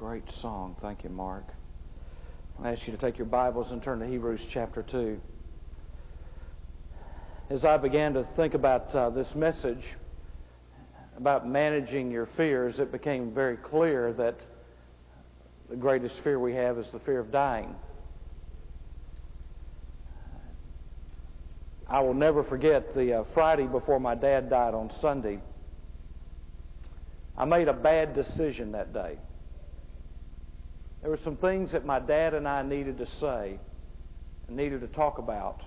Great song. Thank you, Mark. I ask you to take your Bibles and turn to Hebrews chapter 2. As I began to think about this message about managing your fears, it became very clear that the greatest fear we have is the fear of dying. I will never forget the Friday before my dad died on Sunday. I made a bad decision that day. There were some things that my dad and I needed to say and needed to talk about.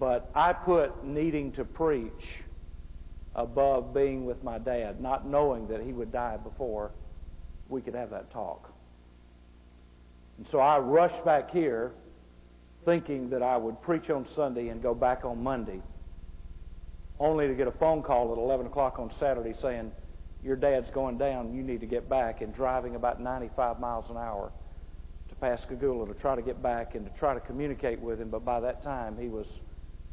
But I put needing to preach above being with my dad, not knowing that he would die before we could have that talk. And so I rushed back here thinking that I would preach on Sunday and go back on Monday, only to get a phone call at 11 o'clock on Saturday saying, "Your dad's going down, you need to get back," and driving about 95 miles an hour to Pascagoula to try to get back and to try to communicate with him. But by that time, he was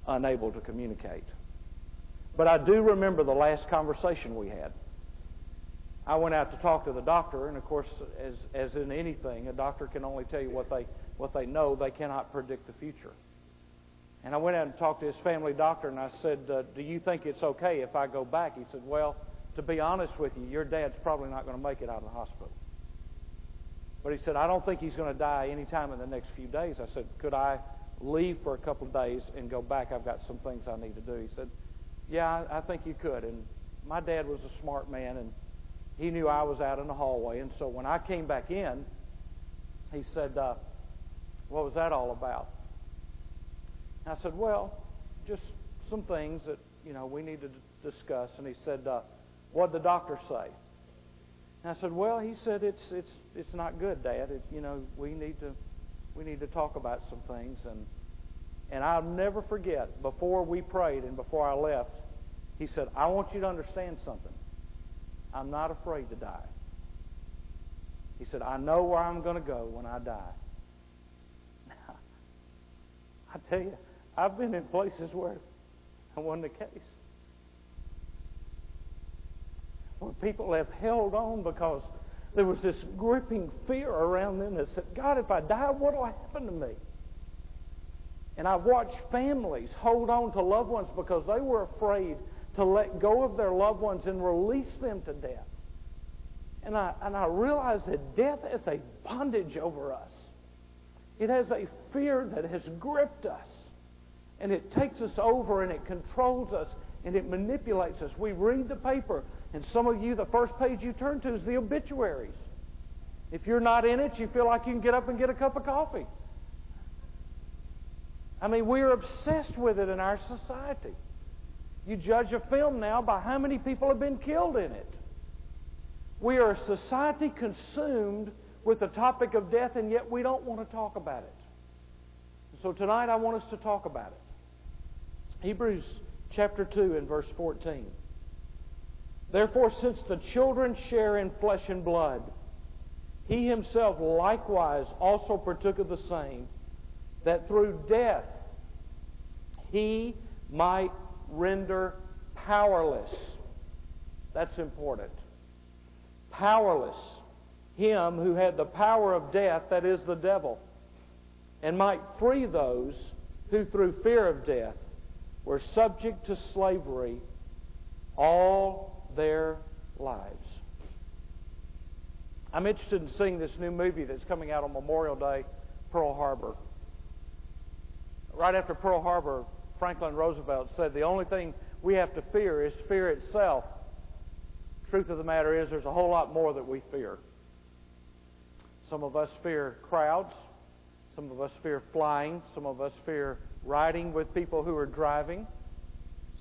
unable to communicate. But I do remember the last conversation we had. I went out to talk to the doctor, and of course, as in anything, a doctor can only tell you what they know. They cannot predict the future. And I went out and talked to his family doctor, and I said, "Do you think it's okay if I go back?" He said, "Well, to be honest with you, your dad's probably not going to make it out of the hospital." But he said, "I don't think he's going to die any time in the next few days." I said, "Could I leave for a couple of days and go back? I've got some things I need to do." He said, "Yeah, I think you could." And my dad was a smart man, and he knew I was out in the hallway. And so when I came back in, he said, "What was that all about?" And I said, "Well, just some things that, we need to discuss." And he said, "What did the doctor say?" And I said, "Well, he said it's not good, Dad. We need to talk about some things." And I'll never forget, before we prayed and before I left, he said, "I want you to understand something. I'm not afraid to die." He said, "I know where I'm going to go when I die." Now, I tell you, I've been in places where that wasn't the case, where people have held on because there was this gripping fear around them that said, "God, if I die, what will happen to me?" And I've watched families hold on to loved ones because they were afraid to let go of their loved ones and release them to death. And I realized that death is a bondage over us. It has a fear that has gripped us, and it takes us over, and it controls us, and it manipulates us. We read the paper, and some of you, the first page you turn to is the obituaries. If you're not in it, you feel like you can get up and get a cup of coffee. I mean, we're obsessed with it in our society. You judge a film now by how many people have been killed in it. We are a society consumed with the topic of death, and yet we don't want to talk about it. So tonight I want us to talk about it. Hebrews chapter 2 and verse 14. "Therefore, since the children share in flesh and blood, he himself likewise also partook of the same, that through death he might render powerless." That's important. "Powerless him who had the power of death, that is the devil, and might free those who through fear of death were subject to slavery all their lives." I'm interested in seeing this new movie that's coming out on Memorial Day, Pearl Harbor. Right after Pearl Harbor, Franklin Roosevelt said, "The only thing we have to fear is fear itself." Truth of the matter is, there's a whole lot more that we fear. Some of us fear crowds. Some of us fear flying. Some of us fear riding with people who are driving.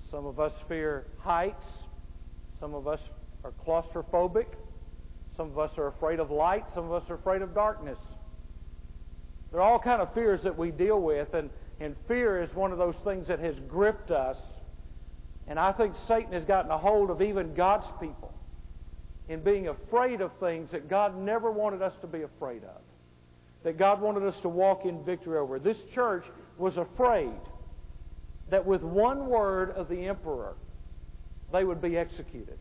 Some of us fear heights. Some of us are claustrophobic. Some of us are afraid of light. Some of us are afraid of darkness. There are all kinds of fears that we deal with, and fear is one of those things that has gripped us. And I think Satan has gotten a hold of even God's people in being afraid of things that God never wanted us to be afraid of, that God wanted us to walk in victory over. This church was afraid that with one word of the emperor, they would be executed.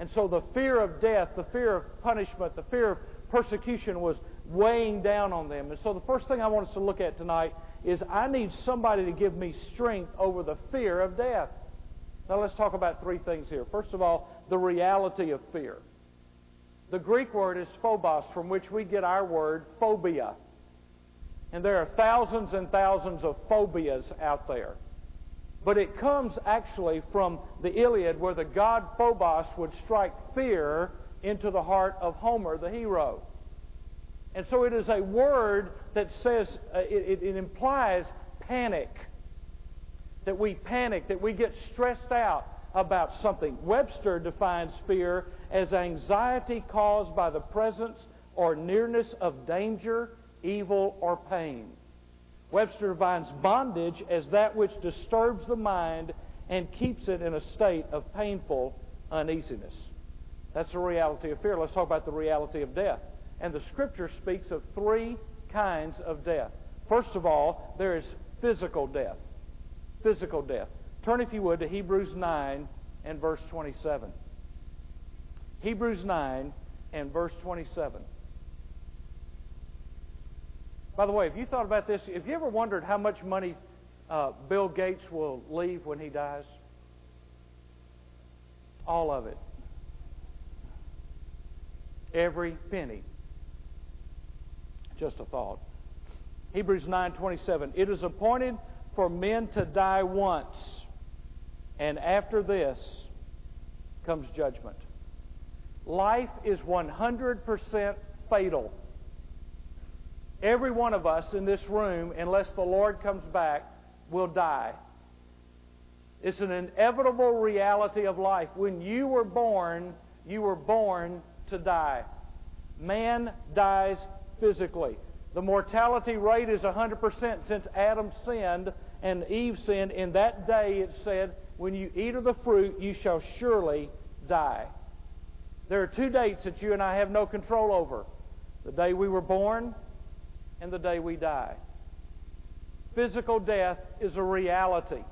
And so the fear of death, the fear of punishment, the fear of persecution was weighing down on them. And so the first thing I want us to look at tonight is I need somebody to give me strength over the fear of death. Now let's talk about three things here. First of all, the reality of fear. The Greek word is phobos, from which we get our word phobia. And there are thousands and thousands of phobias out there. But it comes actually from the Iliad, where the god Phobos would strike fear into the heart of Homer, the hero. And so it is a word that says, it implies panic. That we panic, that we get stressed out about something. Webster defines fear as anxiety caused by the presence or nearness of danger, evil, or pain. Webster defines bondage as that which disturbs the mind and keeps it in a state of painful uneasiness. That's the reality of fear. Let's talk about the reality of death. And the Scripture speaks of three kinds of death. First of all, there is physical death. Physical death. Turn, if you would, to Hebrews 9 and verse 27. Hebrews 9 and verse 27. By the way, if you thought about this, if you ever wondered how much money Bill Gates will leave when he dies? All of it. Every penny. Just a thought. Hebrews 9:27. It is appointed for men to die once, and after this comes judgment. Life is 100% fatal. Every one of us in this room, unless the Lord comes back, will die. It's an inevitable reality of life. When you were born to die. Man dies physically. The mortality rate is 100% since Adam sinned and Eve sinned. In that day it said, when you eat of the fruit, you shall surely die. There are two dates that you and I have no control over. The day we were born and the day we die. Physical death is a reality.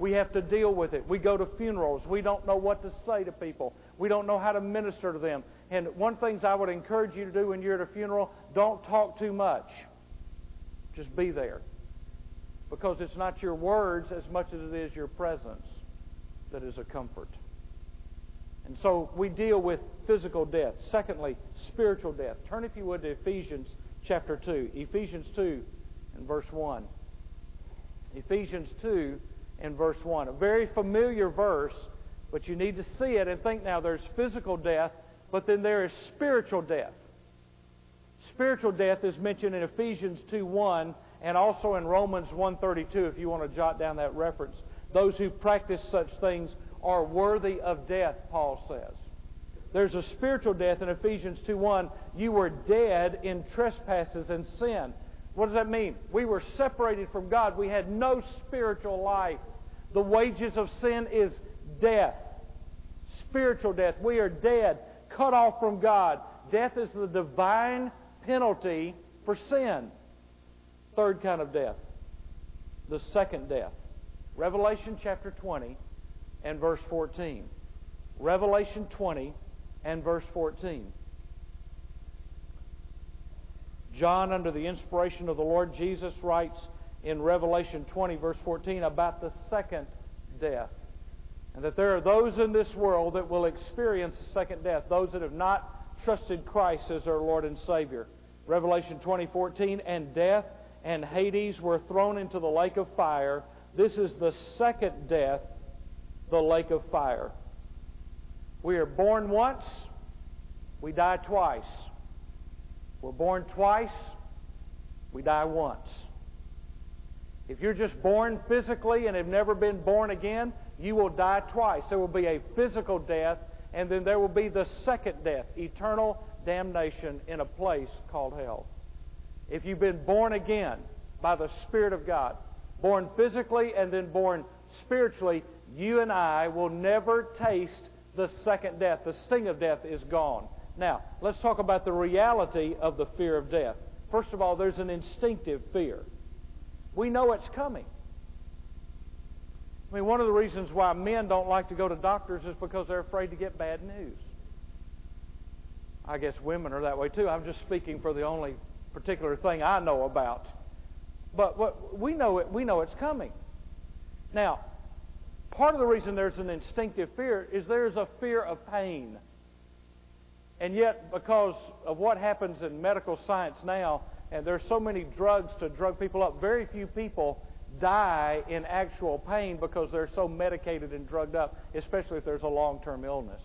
We have to deal with it. We go to funerals. We don't know what to say to people. We don't know how to minister to them. And one of the things I would encourage you to do when you're at a funeral, don't talk too much. Just be there. Because it's not your words as much as it is your presence that is a comfort. And so we deal with physical death. Secondly, spiritual death. Turn, if you would, to Ephesians chapter 2. Ephesians 2 and verse 1. Ephesians 2 and verse 1. A very familiar verse, but you need to see it and think now. There's physical death, but then there is spiritual death. Spiritual death is mentioned in Ephesians 2:1 and also in Romans 1:32, if you want to jot down that reference. Those who practice such things are worthy of death, Paul says. There's a spiritual death in Ephesians 2:1. You were dead in trespasses and sin. What does that mean? We were separated from God. We had no spiritual life. The wages of sin is death. Spiritual death. We are dead, cut off from God. Death is the divine penalty for sin. Third kind of death. The second death. Revelation chapter 20 and verse 14. Revelation 20 and verse 14. John, under the inspiration of the Lord Jesus, writes in Revelation 20, verse 14, about the second death. And that there are those in this world that will experience the second death, those that have not trusted Christ as their Lord and Savior. Revelation 20:14, and death and Hades were thrown into the lake of fire. This is the second death, the lake of fire. We are born once, we die twice. We're born twice, we die once. If you're just born physically and have never been born again, you will die twice. There will be a physical death, and then there will be the second death, eternal damnation in a place called hell. If you've been born again by the Spirit of God, born physically and then born spiritually, you and I will never taste the second death. The sting of death is gone. Now, let's talk about the reality of the fear of death. First of all, there's an instinctive fear. We know it's coming. I mean, one of the reasons why men don't like to go to doctors is because they're afraid to get bad news. I guess women are that way too. I'm just speaking for the only particular thing I know about. But what we know it's coming. Now, part of the reason there's an instinctive fear is there's a fear of pain. And yet, because of what happens in medical science now, and there's so many drugs to drug people up, very few people die in actual pain because they're so medicated and drugged up, especially if there's a long-term illness.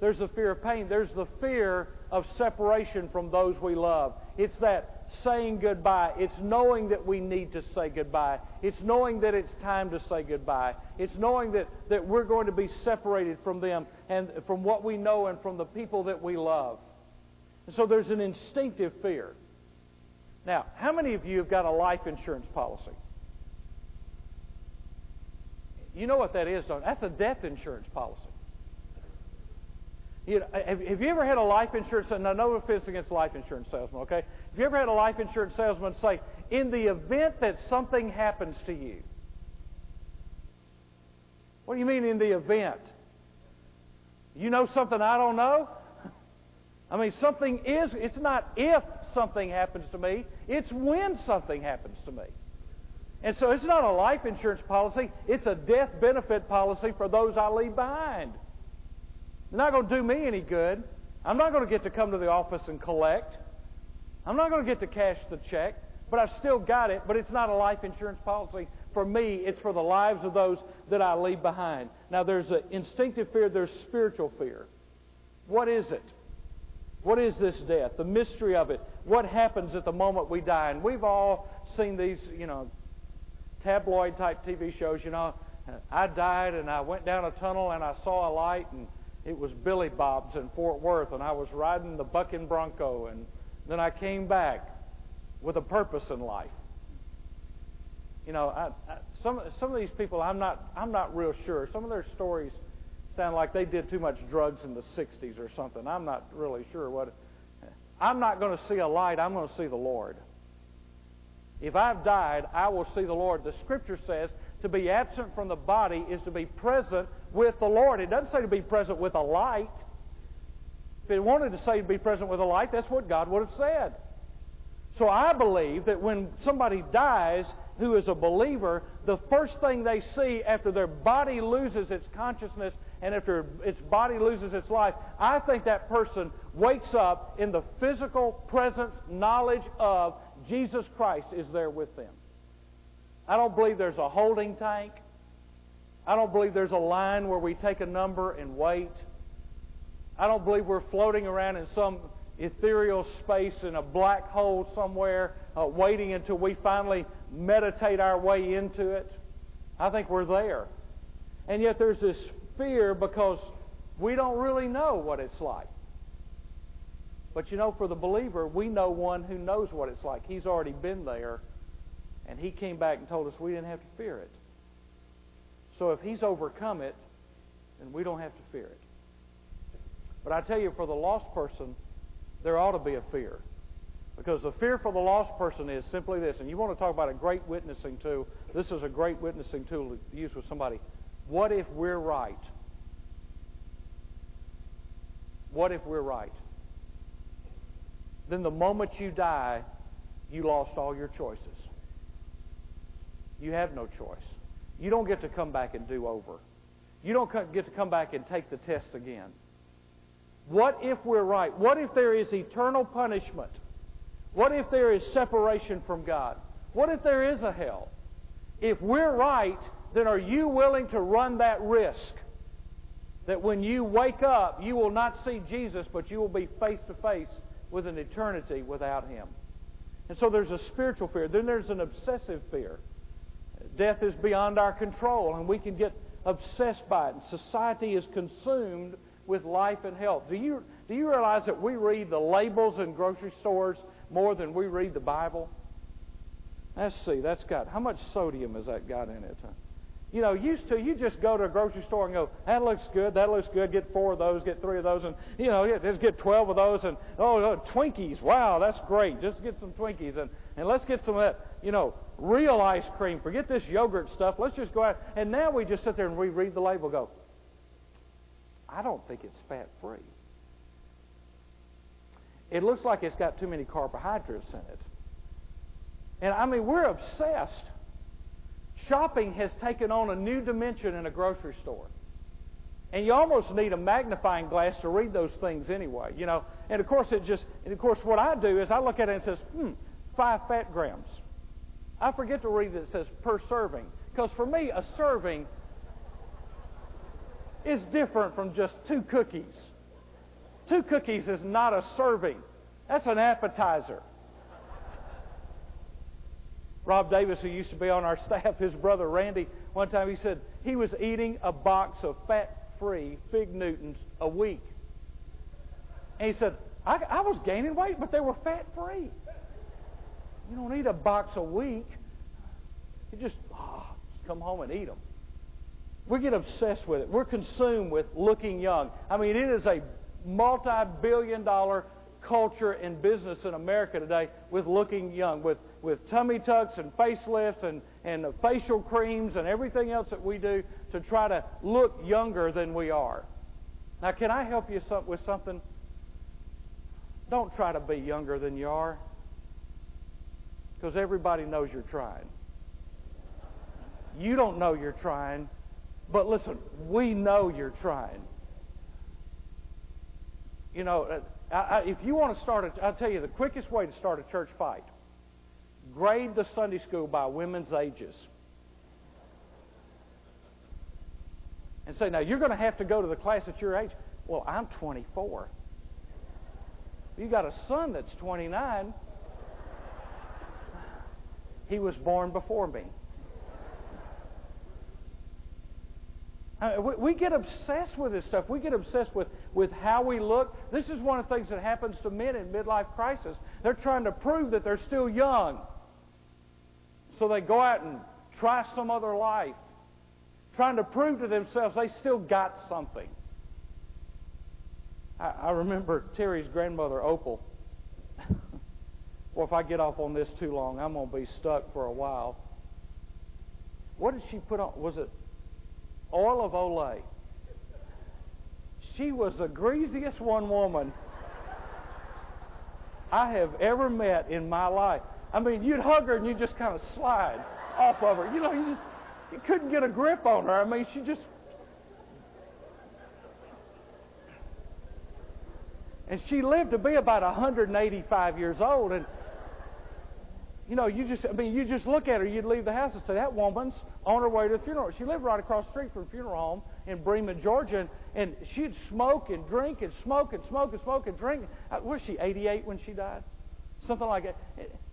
There's the fear of pain. There's the fear of separation from those we love. It's that saying goodbye. It's knowing that we need to say goodbye. It's knowing that it's time to say goodbye. It's knowing that we're going to be separated from them and from what we know and from the people that we love. And so there's an instinctive fear. Now, how many of you have got a life insurance policy? You know what that is, don't you? That's a death insurance policy. You know, have you ever had a life insurance? Now, no offense against life insurance salesman, okay? Have you ever had a life insurance salesman say, in the event that something happens to you? What do you mean, in the event? You know something I don't know? I mean, it's not if something happens to me, it's when something happens to me. And so it's not a life insurance policy, it's a death benefit policy for those I leave behind. They're not going to do me any good. I'm not going to get to come to the office and collect. I'm not going to get to cash the check, but I've still got it. But it's not a life insurance policy for me. It's for the lives of those that I leave behind. Now, there's an instinctive fear. There's spiritual fear. What is it? What is this death? The mystery of it. What happens at the moment we die? And we've all seen these, tabloid-type TV shows. I died and I went down a tunnel and I saw a light and it was Billy Bob's in Fort Worth, and I was riding the bucking Bronco, and then I came back with a purpose in life. Some of these people, I'm not real sure. Some of their stories sound like they did too much drugs in the '60s or something. I'm not really sure what. I'm not going to see a light. I'm going to see the Lord. If I've died, I will see the Lord. The Scripture says to be absent from the body is to be present with the Lord. It doesn't say to be present with a light. If it wanted to say to be present with a light, that's what God would have said. So I believe that when somebody dies who is a believer, the first thing they see after their body loses its consciousness and after its body loses its life, I think that person wakes up in the physical presence, knowledge of Jesus Christ is there with them. I don't believe there's a holding tank. I don't believe there's a line where we take a number and wait. I don't believe we're floating around in some ethereal space in a black hole somewhere, waiting until we finally meditate our way into it. I think we're there. And yet there's this fear because we don't really know what it's like. But for the believer, we know one who knows what it's like. He's already been there, and he came back and told us we didn't have to fear it. So if he's overcome it, then we don't have to fear it. But I tell you, for the lost person, there ought to be a fear. Because the fear for the lost person is simply this, and you want to talk about a great witnessing tool. This is a great witnessing tool to use with somebody. What if we're right? What if we're right? Then the moment you die, you lost all your choices. You have no choice. You don't get to come back and do over. You don't get to come back and take the test again. What if we're right? What if there is eternal punishment? What if there is separation from God? What if there is a hell? If we're right, then are you willing to run that risk that when you wake up, you will not see Jesus, but you will be face to face with an eternity without Him? And so there's a spiritual fear. Then there's an obsessive fear. Death is beyond our control, and we can get obsessed by it. And society is consumed with life and health. Do you realize that we read the labels in grocery stores more than we read the Bible? Let's see. That's got how much sodium has that got in it? Huh? Used to you just go to a grocery store and go, that looks good, get 4 of those, get 3 of those, and just get 12 of those, and Twinkies, wow, that's great. Just get some Twinkies and let's get some of that. real ice cream. Forget this yogurt stuff. Let's just go out. And now we just sit there and we read the label and go, I don't think it's fat-free. It looks like it's got too many carbohydrates in it. And I mean, we're obsessed. Shopping has taken on a new dimension in a grocery store. And you almost need a magnifying glass to read those things anyway, you know. And of course, what I do is I look at it and it says, 5 fat grams. I forget to read that it says per serving, because for me, a serving is different from just 2 cookies. 2 cookies is not a serving. That's an appetizer. Rob Davis, who used to be on our staff, his brother Randy, one time he said he was eating a box of fat-free Fig Newtons a week. And he said, I was gaining weight, but they were fat-free. You don't eat a box a week. You just come home and eat them. We get obsessed with it. We're consumed with looking young. I mean, it is a multi-billion-dollar culture and business in America today with looking young, with tummy tucks and facelifts and facial creams and everything else that we do to try to look younger than we are. Now, can I help you with something? Don't try to be younger than you are, because everybody knows you're trying. You don't know you're trying, but listen, we know you're trying. You know, if you want to I'll tell you the quickest way to start a church fight, grade the Sunday school by women's ages. And say, now you're going to have to go to the class at your age. Well, I'm 24. You got a son that's 29. He was born before me. We get obsessed with this stuff. We get obsessed with how we look. This is one of the things that happens to men in midlife crisis. They're trying to prove that they're still young. So they go out and try some other life, trying to prove to themselves they still got something. I remember Terry's grandmother, Opal. Well, if I get off on this too long, I'm going to be stuck for a while. What did she put on? Was it oil of Olay? She was the greasiest woman I have ever met in my life. I mean, you'd hug her and you'd just kind of slide off of her. You know, you couldn't get a grip on her. I mean, she just... And she lived to be about 185 years old. And, you know, you just look at her, you'd leave the house and say, that woman's on her way to the funeral. She lived right across the street from a funeral home in Bremen, Georgia. And she'd smoke and drink and smoke and smoke and smoke and drink. Was she 88 when she died? Something like that.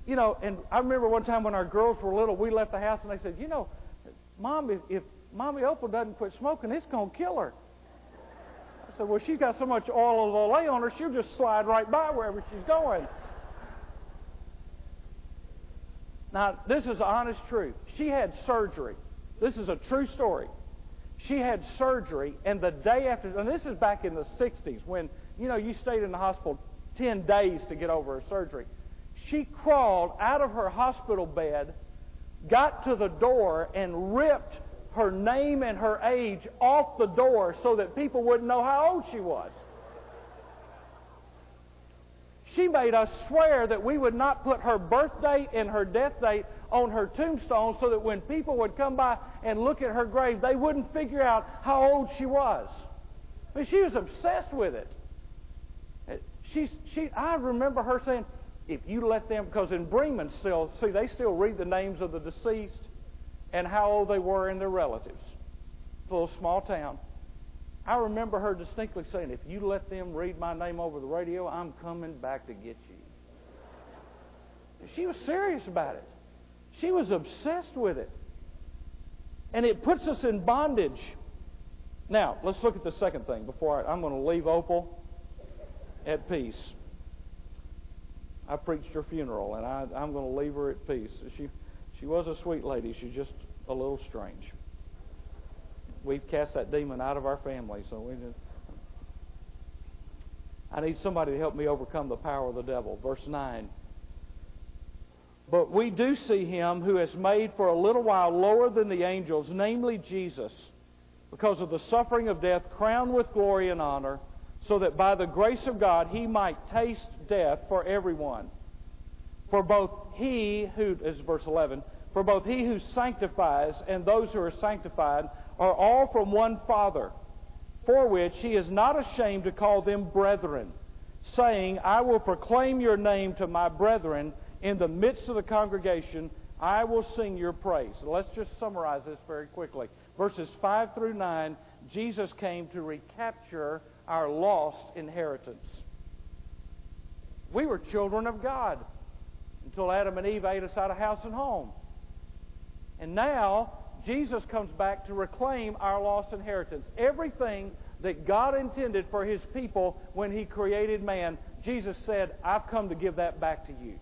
You know, and I remember one time when our girls were little, we left the house and they said, you know, Mom, if Mommy Opal doesn't quit smoking, it's going to kill her. I said, well, she's got so much oil of Olay on her, she'll just slide right by wherever she's going. Now, this is honest truth. She had surgery. This is a true story. She had surgery, and the day after, and this is back in the 60s when, you know, you stayed in the hospital 10 days to get over her surgery. She crawled out of her hospital bed, got to the door, and ripped her name and her age off the door so that people wouldn't know how old she was. She made us swear that we would not put her birth date and her death date on her tombstone so that when people would come by and look at her grave, they wouldn't figure out how old she was. I mean, she was obsessed with it. I remember her saying, if you let them, because in Bremen they still read the names of the deceased and how old they were and their relatives. It's a little small town. I remember her distinctly saying, if you let them read my name over the radio, I'm coming back to get you. She was serious about it. She was obsessed with it. And it puts us in bondage. Now, let's look at the second thing before I'm going to leave Opal at peace. I preached her funeral, and I'm going to leave her at peace. She was a sweet lady. She's just a little strange. We've cast that demon out of our family, so I need somebody to help me overcome the power of the devil. Verse 9. But we do see him who is made for a little while lower than the angels, namely Jesus, because of the suffering of death, crowned with glory and honor, so that by the grace of God he might taste death for everyone. For both he who, this is verse 11, for both he who sanctifies and those who are sanctified are all from one Father, for which he is not ashamed to call them brethren, saying, I will proclaim your name to my brethren. In the midst of the congregation, I will sing your praise. Let's just summarize this very quickly. Verses 5 through 9, Jesus came to recapture our lost inheritance. We were children of God until Adam and Eve ate us out of house and home. And now, Jesus comes back to reclaim our lost inheritance. Everything that God intended for His people when He created man, Jesus said, I've come to give that back to you.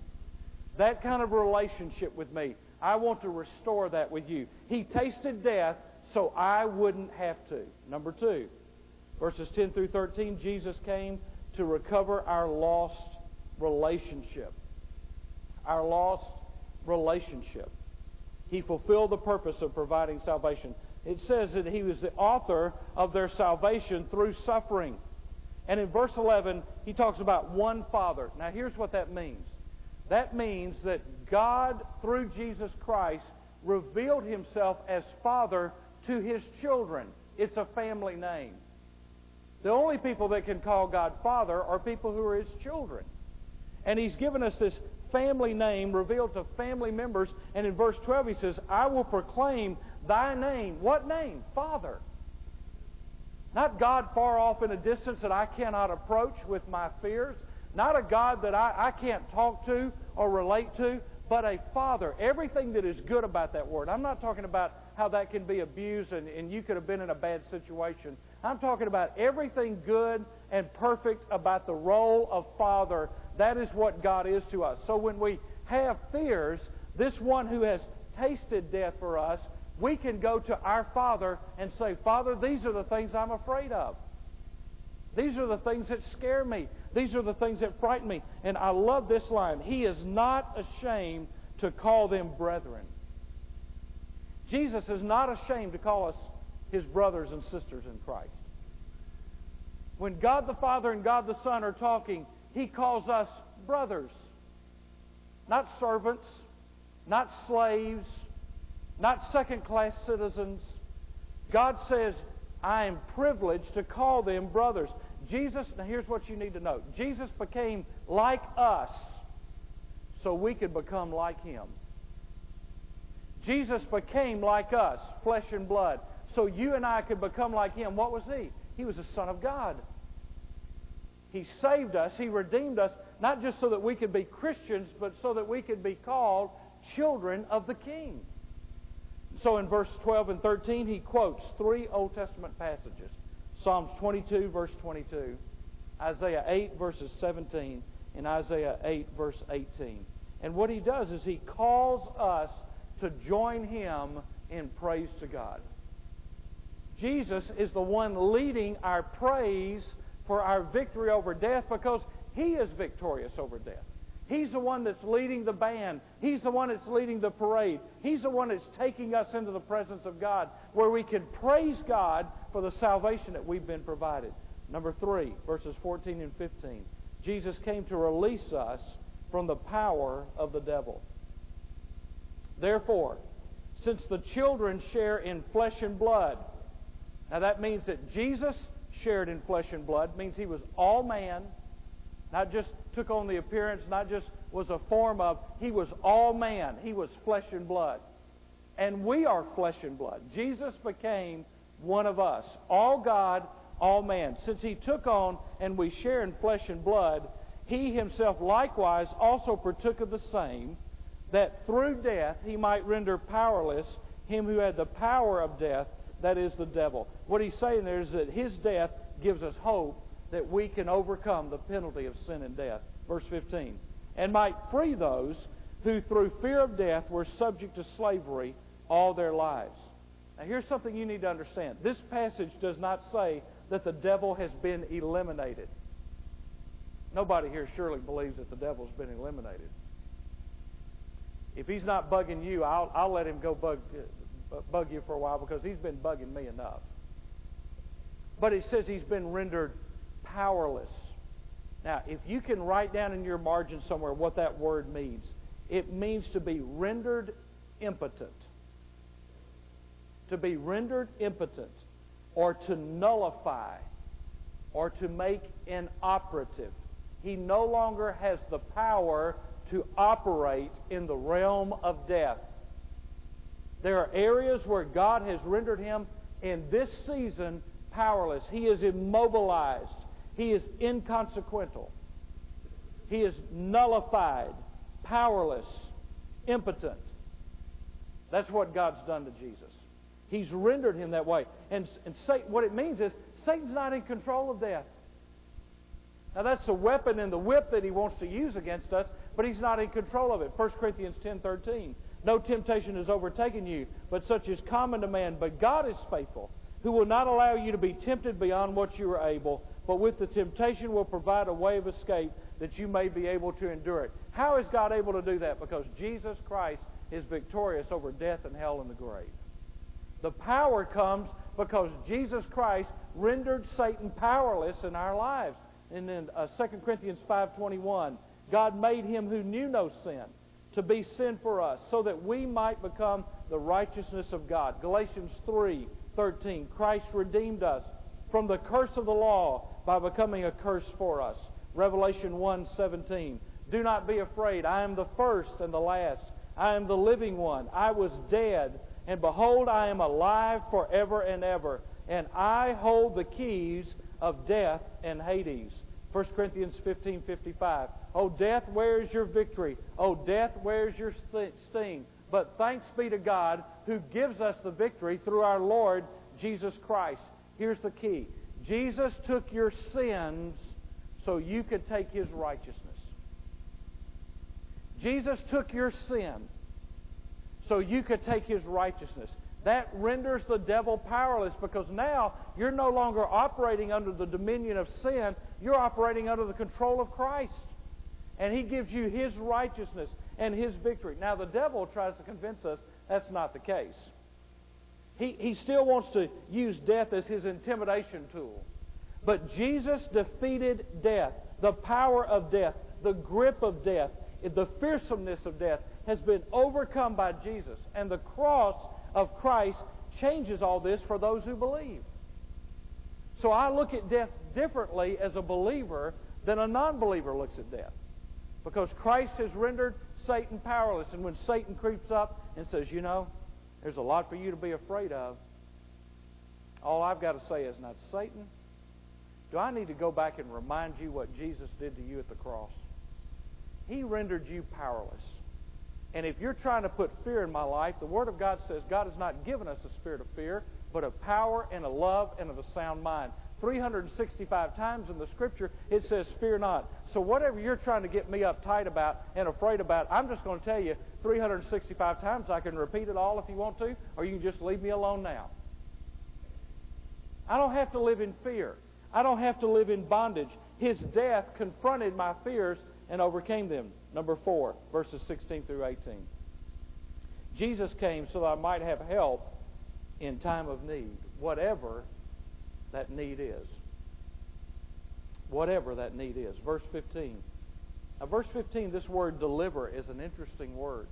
That kind of relationship with me, I want to restore that with you. He tasted death so I wouldn't have to. Number two, verses 10 through 13, Jesus came to recover our lost relationship. Our lost relationship. He fulfilled the purpose of providing salvation. It says that He was the author of their salvation through suffering. And in verse 11, He talks about one Father. Now here's what that means. That means that God, through Jesus Christ, revealed Himself as Father to His children. It's a family name. The only people that can call God Father are people who are His children. And He's given us this family name revealed to family members. And in verse 12 He says, I will proclaim thy name. What name? Father. Not God far off in a distance that I cannot approach with my fears. Not a God that I can't talk to or relate to, but a Father. Everything that is good about that word. I'm not talking about how that can be abused and you could have been in a bad situation. I'm talking about everything good and perfect about the role of Father. That is what God is to us. So when we have fears, this one who has tasted death for us, we can go to our Father and say, Father, these are the things I'm afraid of. These are the things that scare me. These are the things that frighten me. And I love this line. He is not ashamed to call them brethren. Jesus is not ashamed to call us His brothers and sisters in Christ. When God the Father and God the Son are talking, He calls us brothers. Not servants, not slaves, not second-class citizens. God says, I am privileged to call them brothers. Jesus, now here's what you need to know. Jesus became like us so we could become like Him. Jesus became like us, flesh and blood, so you and I could become like Him. What was He? He was the Son of God. He saved us. He redeemed us, not just so that we could be Christians, but so that we could be called children of the King. So in verse 12 and 13, he quotes three Old Testament passages. Psalms 22, verse 22, Isaiah 8, verses 17, and Isaiah 8, verse 18. And what he does is he calls us to join him in praise to God. Jesus is the one leading our praise for our victory over death because he is victorious over death. He's the one that's leading the band. He's the one that's leading the parade. He's the one that's taking us into the presence of God where we can praise God for the salvation that we've been provided. Number three, verses 14 and 15. Jesus came to release us from the power of the devil. Therefore, since the children share in flesh and blood, now that means that Jesus shared in flesh and blood, means he was all man, not just took on the appearance, not just was a form of, he was all man. He was flesh and blood. And we are flesh and blood. Jesus became one of us, all God, all man. Since he took on and we share in flesh and blood, he himself likewise also partook of the same, that through death he might render powerless him who had the power of death, that is the devil. What he's saying there is that his death gives us hope that we can overcome the penalty of sin and death. Verse 15, and might free those who through fear of death were subject to slavery all their lives. Now here's something you need to understand. This passage does not say that the devil has been eliminated. Nobody here surely believes that the devil's been eliminated. If he's not bugging you, I'll let him go bug you for a while, because he's been bugging me enough. But it says he's been rendered powerless. Now, if you can write down in your margin somewhere what that word means, it means to be rendered impotent. To be rendered impotent, or to nullify, or to make inoperative. He no longer has the power to operate in the realm of death. There are areas where God has rendered him in this season powerless. He is immobilized. He is inconsequential. He is nullified, powerless, impotent. That's what God's done to Jesus. He's rendered him that way. And Satan, what it means is Satan's not in control of death. Now, that's the weapon and the whip that he wants to use against us, but he's not in control of it. 1 Corinthians 10:13. No temptation has overtaken you, but such is common to man. But God is faithful, who will not allow you to be tempted beyond what you are able, but with the temptation will provide a way of escape that you may be able to endure it. How is God able to do that? Because Jesus Christ is victorious over death and hell and the grave. The power comes because Jesus Christ rendered Satan powerless in our lives. And then 2 Corinthians 5:21, God made him who knew no sin to be sin for us, so that we might become the righteousness of God. Galatians 3:13, Christ redeemed us from the curse of the law by becoming a curse for us. Revelation 1:17, do not be afraid, I am the first and the last. I am the living one. I was dead, and behold, I am alive forever and ever, and I hold the keys of death and Hades. 1 Corinthians 15:55. O death, where is your victory? O death, where is your sting? But thanks be to God who gives us the victory through our Lord Jesus Christ. Here's the key. Jesus took your sins so you could take His righteousness. Jesus took your sin so you could take His righteousness. That renders the devil powerless, because now you're no longer operating under the dominion of sin. You're operating under the control of Christ. And He gives you His righteousness and His victory. Now, the devil tries to convince us that's not the case. He still wants to use death as his intimidation tool. But Jesus defeated death. The power of death, the grip of death, the fearsomeness of death has been overcome by Jesus. And the cross of Christ changes all this for those who believe. So I look at death differently as a believer than a non-believer looks at death, because Christ has rendered Satan powerless. And when Satan creeps up and says, you know, there's a lot for you to be afraid of, all I've got to say is, not Satan, do I need to go back and remind you what Jesus did to you at the cross? He rendered you powerless. And if you're trying to put fear in my life, the Word of God says God has not given us a spirit of fear, but of power and of love and of a sound mind. 365 times in the Scripture, it says, fear not. So whatever you're trying to get me uptight about and afraid about, I'm just going to tell you 365 times. I can repeat it all if you want to, or you can just leave me alone now. I don't have to live in fear. I don't have to live in bondage. His death confronted my fears and overcame them. Number 4, verses 16 through 18. Jesus came so that I might have help in time of need, whatever that need is. Whatever that need is. Verse 15. Now, verse 15, this word deliver is an interesting word.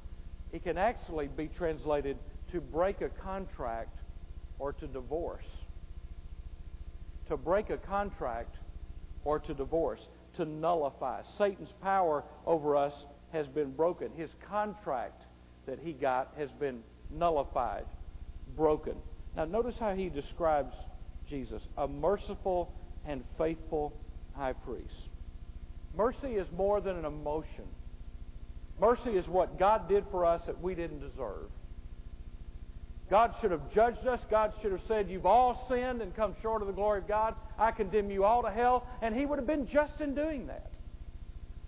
It can actually be translated to break a contract or to divorce. To break a contract or to divorce. To nullify. Satan's power over us has been broken. His contract that he got has been nullified, broken. Now, notice how he describes Jesus, a merciful and faithful high priest. Mercy is more than an emotion. Mercy is what God did for us that we didn't deserve. God should have judged us. God should have said, you've all sinned and come short of the glory of God. I condemn you all to hell. And He would have been just in doing that.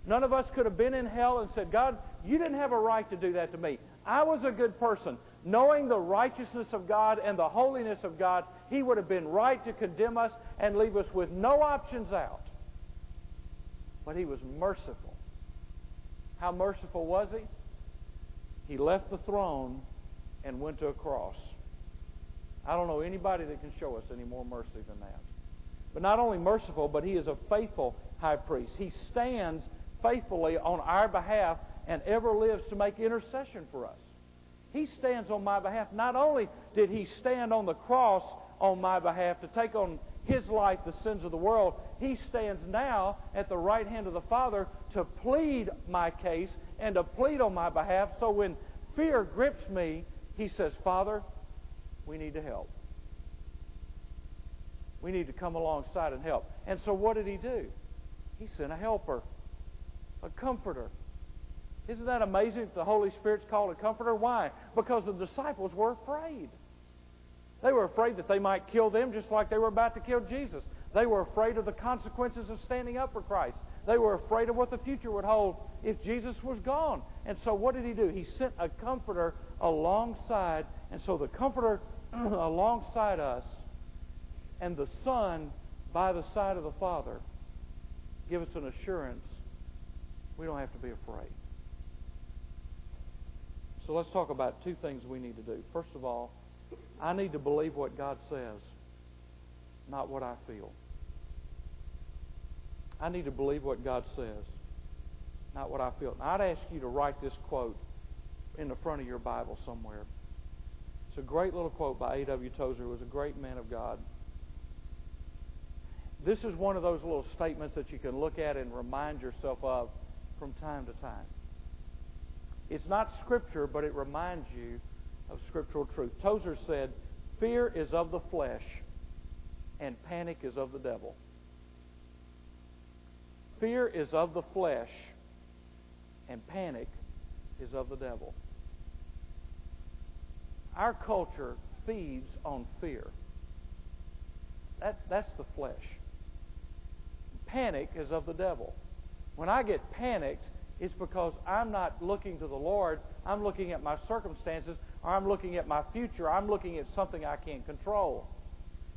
None of us could have been in hell and said, God, you didn't have a right to do that to me. I was a good person. Knowing the righteousness of God and the holiness of God, He would have been right to condemn us and leave us with no options out. But He was merciful. How merciful was He? He left the throne and went to a cross. I don't know anybody that can show us any more mercy than that. But not only merciful, but he is a faithful high priest. He stands faithfully on our behalf and ever lives to make intercession for us. He stands on my behalf. Not only did he stand on the cross on my behalf to take on his life the sins of the world, he stands now at the right hand of the Father to plead my case and to plead on my behalf. So when fear grips me, he says, Father, we need to help. We need to come alongside and help. And so what did he do? He sent a helper, a comforter. Isn't that amazing that the Holy Spirit's called a comforter? Why? Because the disciples were afraid. They were afraid that they might kill them just like they were about to kill Jesus. They were afraid of the consequences of standing up for Christ. They were afraid of what the future would hold if Jesus was gone. And so what did he do? He sent a comforter alongside. And so the comforter alongside us and the Son by the side of the Father give us an assurance we don't have to be afraid. So let's talk about two things we need to do. First of all, I need to believe what God says, not what I feel. I need to believe what God says, not what I feel. And I'd ask you to write this quote in the front of your Bible somewhere. It's a great little quote by A.W. Tozer, who was a great man of God. This is one of those little statements that you can look at and remind yourself of from time to time. It's not Scripture, but it reminds you of scriptural truth. Tozer said, "Fear is of the flesh, and panic is of the devil." Fear is of the flesh, and panic is of the devil. Our culture feeds on fear. That's the flesh. Panic is of the devil. When I get panicked, it's because I'm not looking to the Lord. I'm looking at my circumstances, or I'm looking at my future. I'm looking at something I can't control.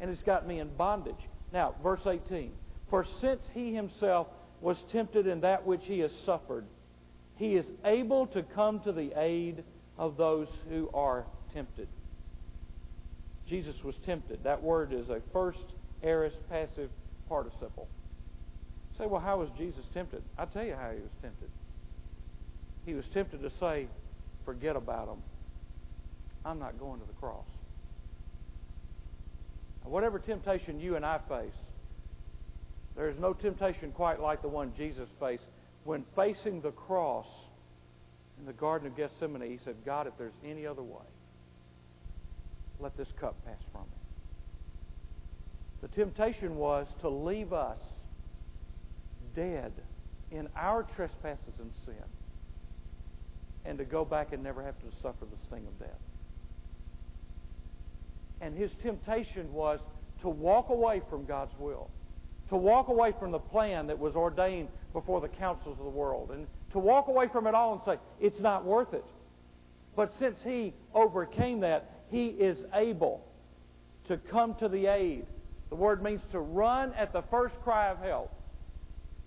And it's got me in bondage. Now, verse 18. For since he himself was tempted in that which he has suffered, he is able to come to the aid of those who are tempted. Jesus was tempted. That word is a first aorist passive participle. You say, well, how was Jesus tempted? I'll tell you how he was tempted. He was tempted to say, forget about them. I'm not going to the cross. Now, whatever temptation you and I face, there is no temptation quite like the one Jesus faced. When facing the cross in the Garden of Gethsemane, he said, God, if there's any other way, let this cup pass from me. The temptation was to leave us dead in our trespasses and sin, and to go back and never have to suffer the sting of death. And his temptation was to walk away from God's will, to walk away from the plan that was ordained before the councils of the world, and to walk away from it all and say, it's not worth it. But since he overcame that, he is able to come to the aid. The word means to run at the first cry of help,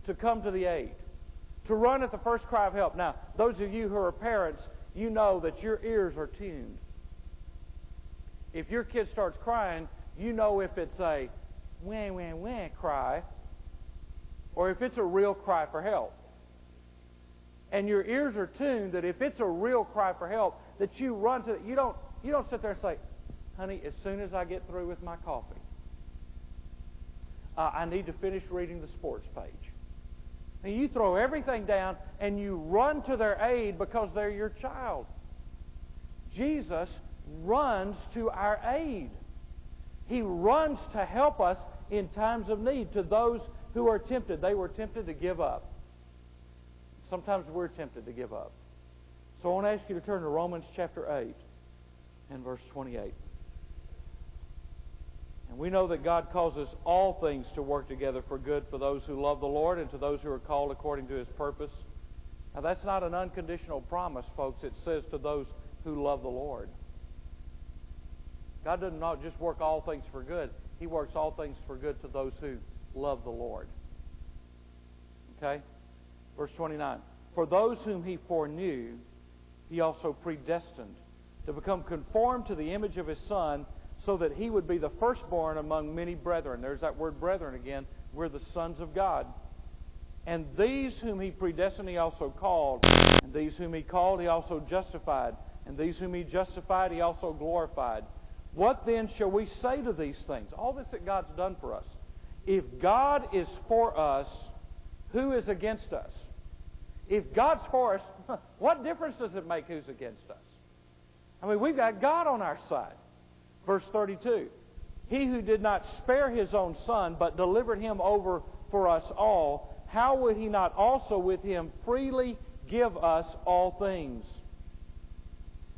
to come to the aid. To run at the first cry of help. Now, those of you who are parents, you know that your ears are tuned. If your kid starts crying, you know if it's a wah-wah-wah cry or if it's a real cry for help. And your ears are tuned that if it's a real cry for help, that you run to it. You don't sit there and say, honey, as soon as I get through with my coffee, I need to finish reading the sports page. And you throw everything down and you run to their aid because they're your child. Jesus runs to our aid. He runs to help us in times of need, to those who are tempted. They were tempted to give up. Sometimes we're tempted to give up. So I want to ask you to turn to Romans chapter 8 and verse 28. And we know that God causes all things to work together for good for those who love the Lord and to those who are called according to His purpose. Now, that's not an unconditional promise, folks. It says to those who love the Lord. God doesn't just work all things for good. He works all things for good to those who love the Lord. Okay? Verse 29. For those whom He foreknew, He also predestined to become conformed to the image of His Son, so that He would be the firstborn among many brethren. There's that word brethren again. We're the sons of God. And these whom He predestined, He also called. And these whom He called, He also justified. And these whom He justified, He also glorified. What then shall we say to these things? All this that God's done for us. If God is for us, who is against us? If God's for us, what difference does it make who's against us? I mean, we've got God on our side. Verse 32, He who did not spare His own Son, but delivered Him over for us all, how would He not also with Him freely give us all things?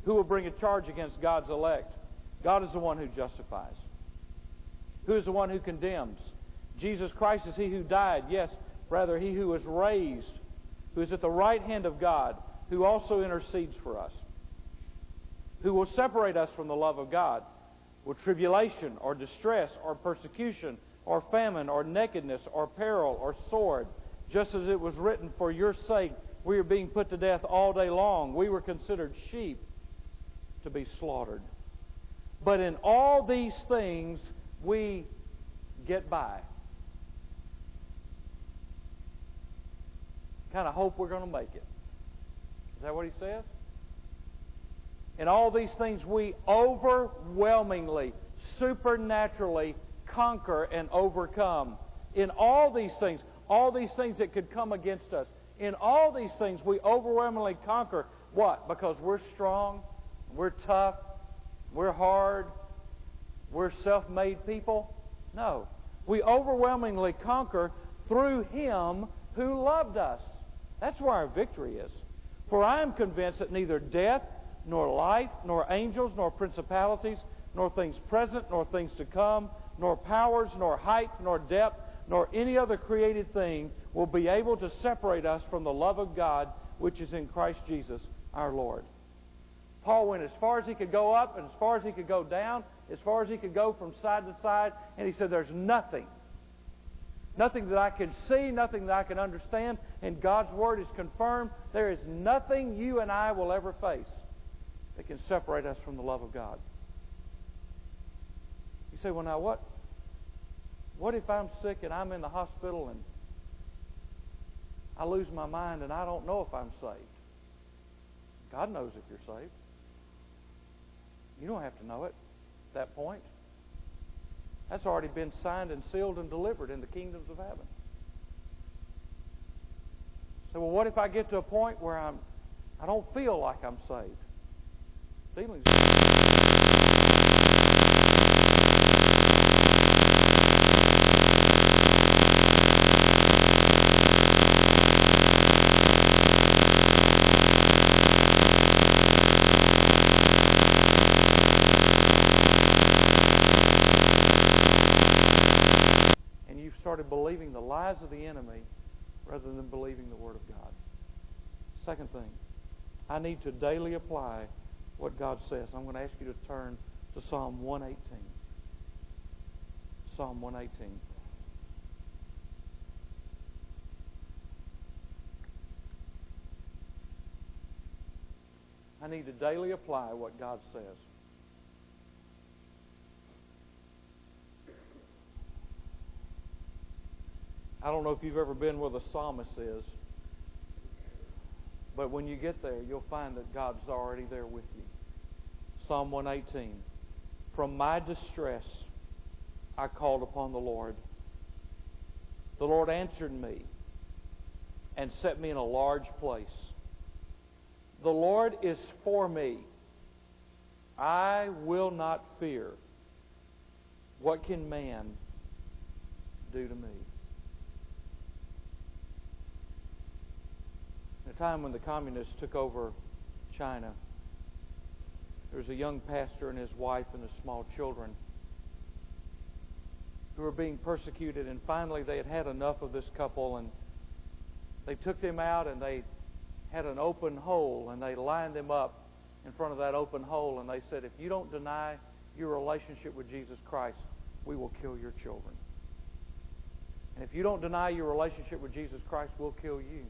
Who will bring a charge against God's elect? God is the one who justifies. Who is the one who condemns? Jesus Christ is He who died. Yes, rather, He who was raised, who is at the right hand of God, who also intercedes for us. Who will separate us from the love of God? Will tribulation or distress or persecution or famine or nakedness or peril or sword? Just as it was written, for your sake we are being put to death all day long. We were considered sheep to be slaughtered. But in all these things we get by. Kind of hope we're going to make it. Is that what he says? In all these things, we overwhelmingly, supernaturally conquer and overcome. In all these things that could come against us, in all these things, we overwhelmingly conquer. What? Because we're strong, we're tough, we're hard, we're self-made people? No. We overwhelmingly conquer through Him who loved us. That's where our victory is. For I am convinced that neither death, nor life, nor angels, nor principalities, nor things present, nor things to come, nor powers, nor height, nor depth, nor any other created thing will be able to separate us from the love of God which is in Christ Jesus our Lord. Paul went as far as he could go up and as far as he could go down, as far as he could go from side to side, and he said, there's nothing. Nothing that I can see, nothing that I can understand, and God's Word is confirmed. There is nothing you and I will ever face that can separate us from the love of God. You say, well, now what if I'm sick and I'm in the hospital and I lose my mind and I don't know if I'm saved? God knows if you're saved. You don't have to know it at that point. That's already been signed and sealed and delivered in the kingdoms of heaven. So, well, what if I get to a point where I don't feel like I'm saved? Feelings. And you've started believing the lies of the enemy rather than believing the Word of God. Second thing, I need to daily apply what God says. I'm going to ask you to turn to Psalm 118. Psalm 118. I need to daily apply what God says. I don't know if you've ever been where the psalmist is, but when you get there, you'll find that God's already there with you. Psalm 118. From my distress, I called upon the Lord. The Lord answered me and set me in a large place. The Lord is for me. I will not fear. What can man do to me? At a time when the communists took over China, there was a young pastor and his wife and his small children who were being persecuted, and finally they had had enough of this couple, and they took them out and they had an open hole and they lined them up in front of that open hole and they said, if you don't deny your relationship with Jesus Christ, we will kill your children. And if you don't deny your relationship with Jesus Christ, we'll kill you.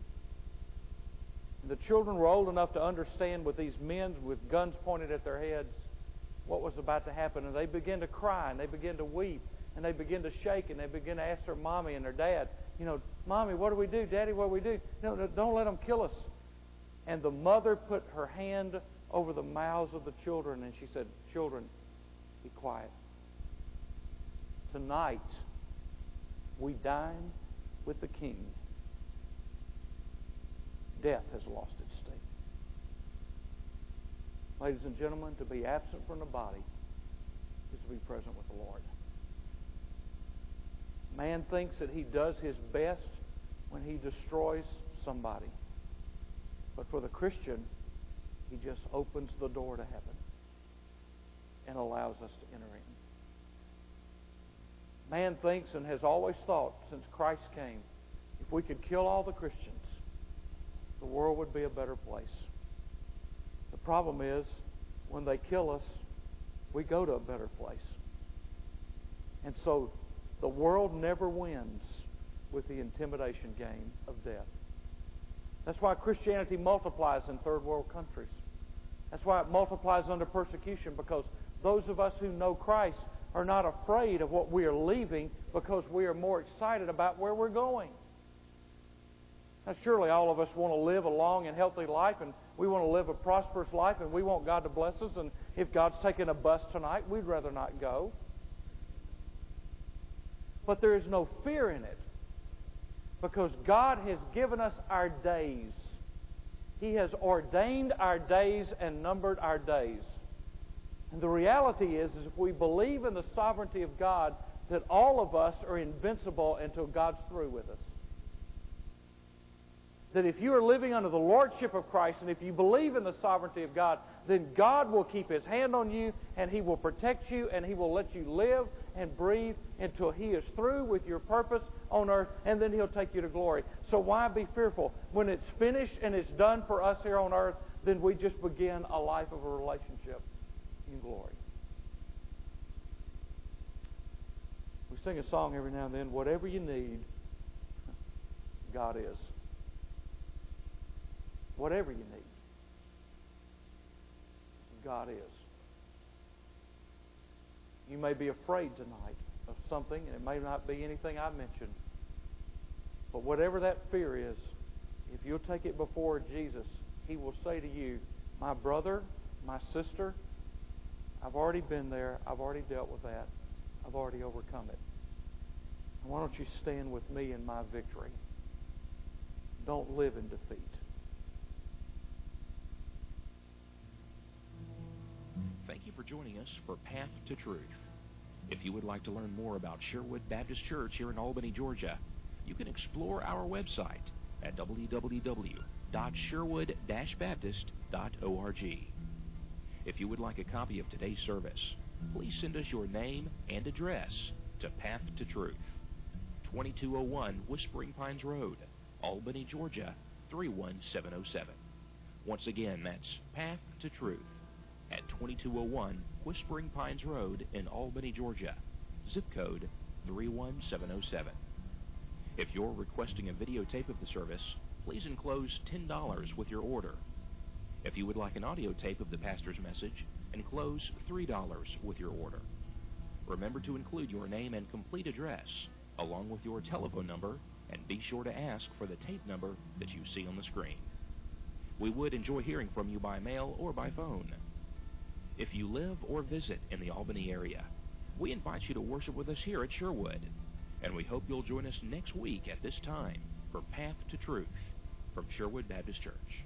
the children were old enough to understand with these men with guns pointed at their heads what was about to happen. And they began to cry, and they began to weep, and they began to shake, and they began to ask their mommy and their dad, you know, Mommy, what do we do? Daddy, what do we do? No, don't let them kill us. And the mother put her hand over the mouths of the children, and she said, Children, be quiet. Tonight, we dine with the King. Death has lost its sting. Ladies and gentlemen, to be absent from the body is to be present with the Lord. Man thinks that he does his best when he destroys somebody. But for the Christian, he just opens the door to heaven and allows us to enter in. Man thinks and has always thought since Christ came, if we could kill all the Christians, the world would be a better place. The problem is, when they kill us, we go to a better place. And so the world never wins with the intimidation game of death. That's why Christianity multiplies in third world countries. That's why it multiplies under persecution, because those of us who know Christ are not afraid of what we are leaving, because we are more excited about where we're going. Now, surely all of us want to live a long and healthy life, and we want to live a prosperous life, and we want God to bless us, and if God's taking a bus tonight, we'd rather not go. But there is no fear in it, because God has given us our days. He has ordained our days and numbered our days. And the reality is if we believe in the sovereignty of God, that all of us are invincible until God's through with us. That if you are living under the lordship of Christ, and if you believe in the sovereignty of God, then God will keep His hand on you, and He will protect you, and He will let you live and breathe until He is through with your purpose on earth, and then He'll take you to glory. So why be fearful? When it's finished and it's done for us here on earth, then we just begin a life of a relationship in glory. We sing a song every now and then, whatever you need, God is. Whatever you need, God is. You may be afraid tonight of something, and it may not be anything I mentioned. But whatever that fear is, if you'll take it before Jesus, He will say to you, my brother, my sister, I've already been there. I've already dealt with that. I've already overcome it. Why don't you stand with me in my victory? Don't live in defeat. Thank you for joining us for Path to Truth. If you would like to learn more about Sherwood Baptist Church here in Albany, Georgia, you can explore our website at www.sherwood-baptist.org. If you would like a copy of today's service, please send us your name and address to Path to Truth, 2201 Whispering Pines Road, Albany, Georgia, 31707. Once again, that's Path to Truth at 2201 Whispering Pines Road in Albany, Georgia, zip code 31707. If you're requesting a videotape of the service, please enclose $10 with your order. If you would like an audio tape of the pastor's message, enclose $3 with your order. Remember to include your name and complete address, along with your telephone number, and be sure to ask for the tape number that you see on the screen. We would enjoy hearing from you by mail or by phone. If you live or visit in the Albany area, we invite you to worship with us here at Sherwood, and we hope you'll join us next week at this time for Path to Truth from Sherwood Baptist Church.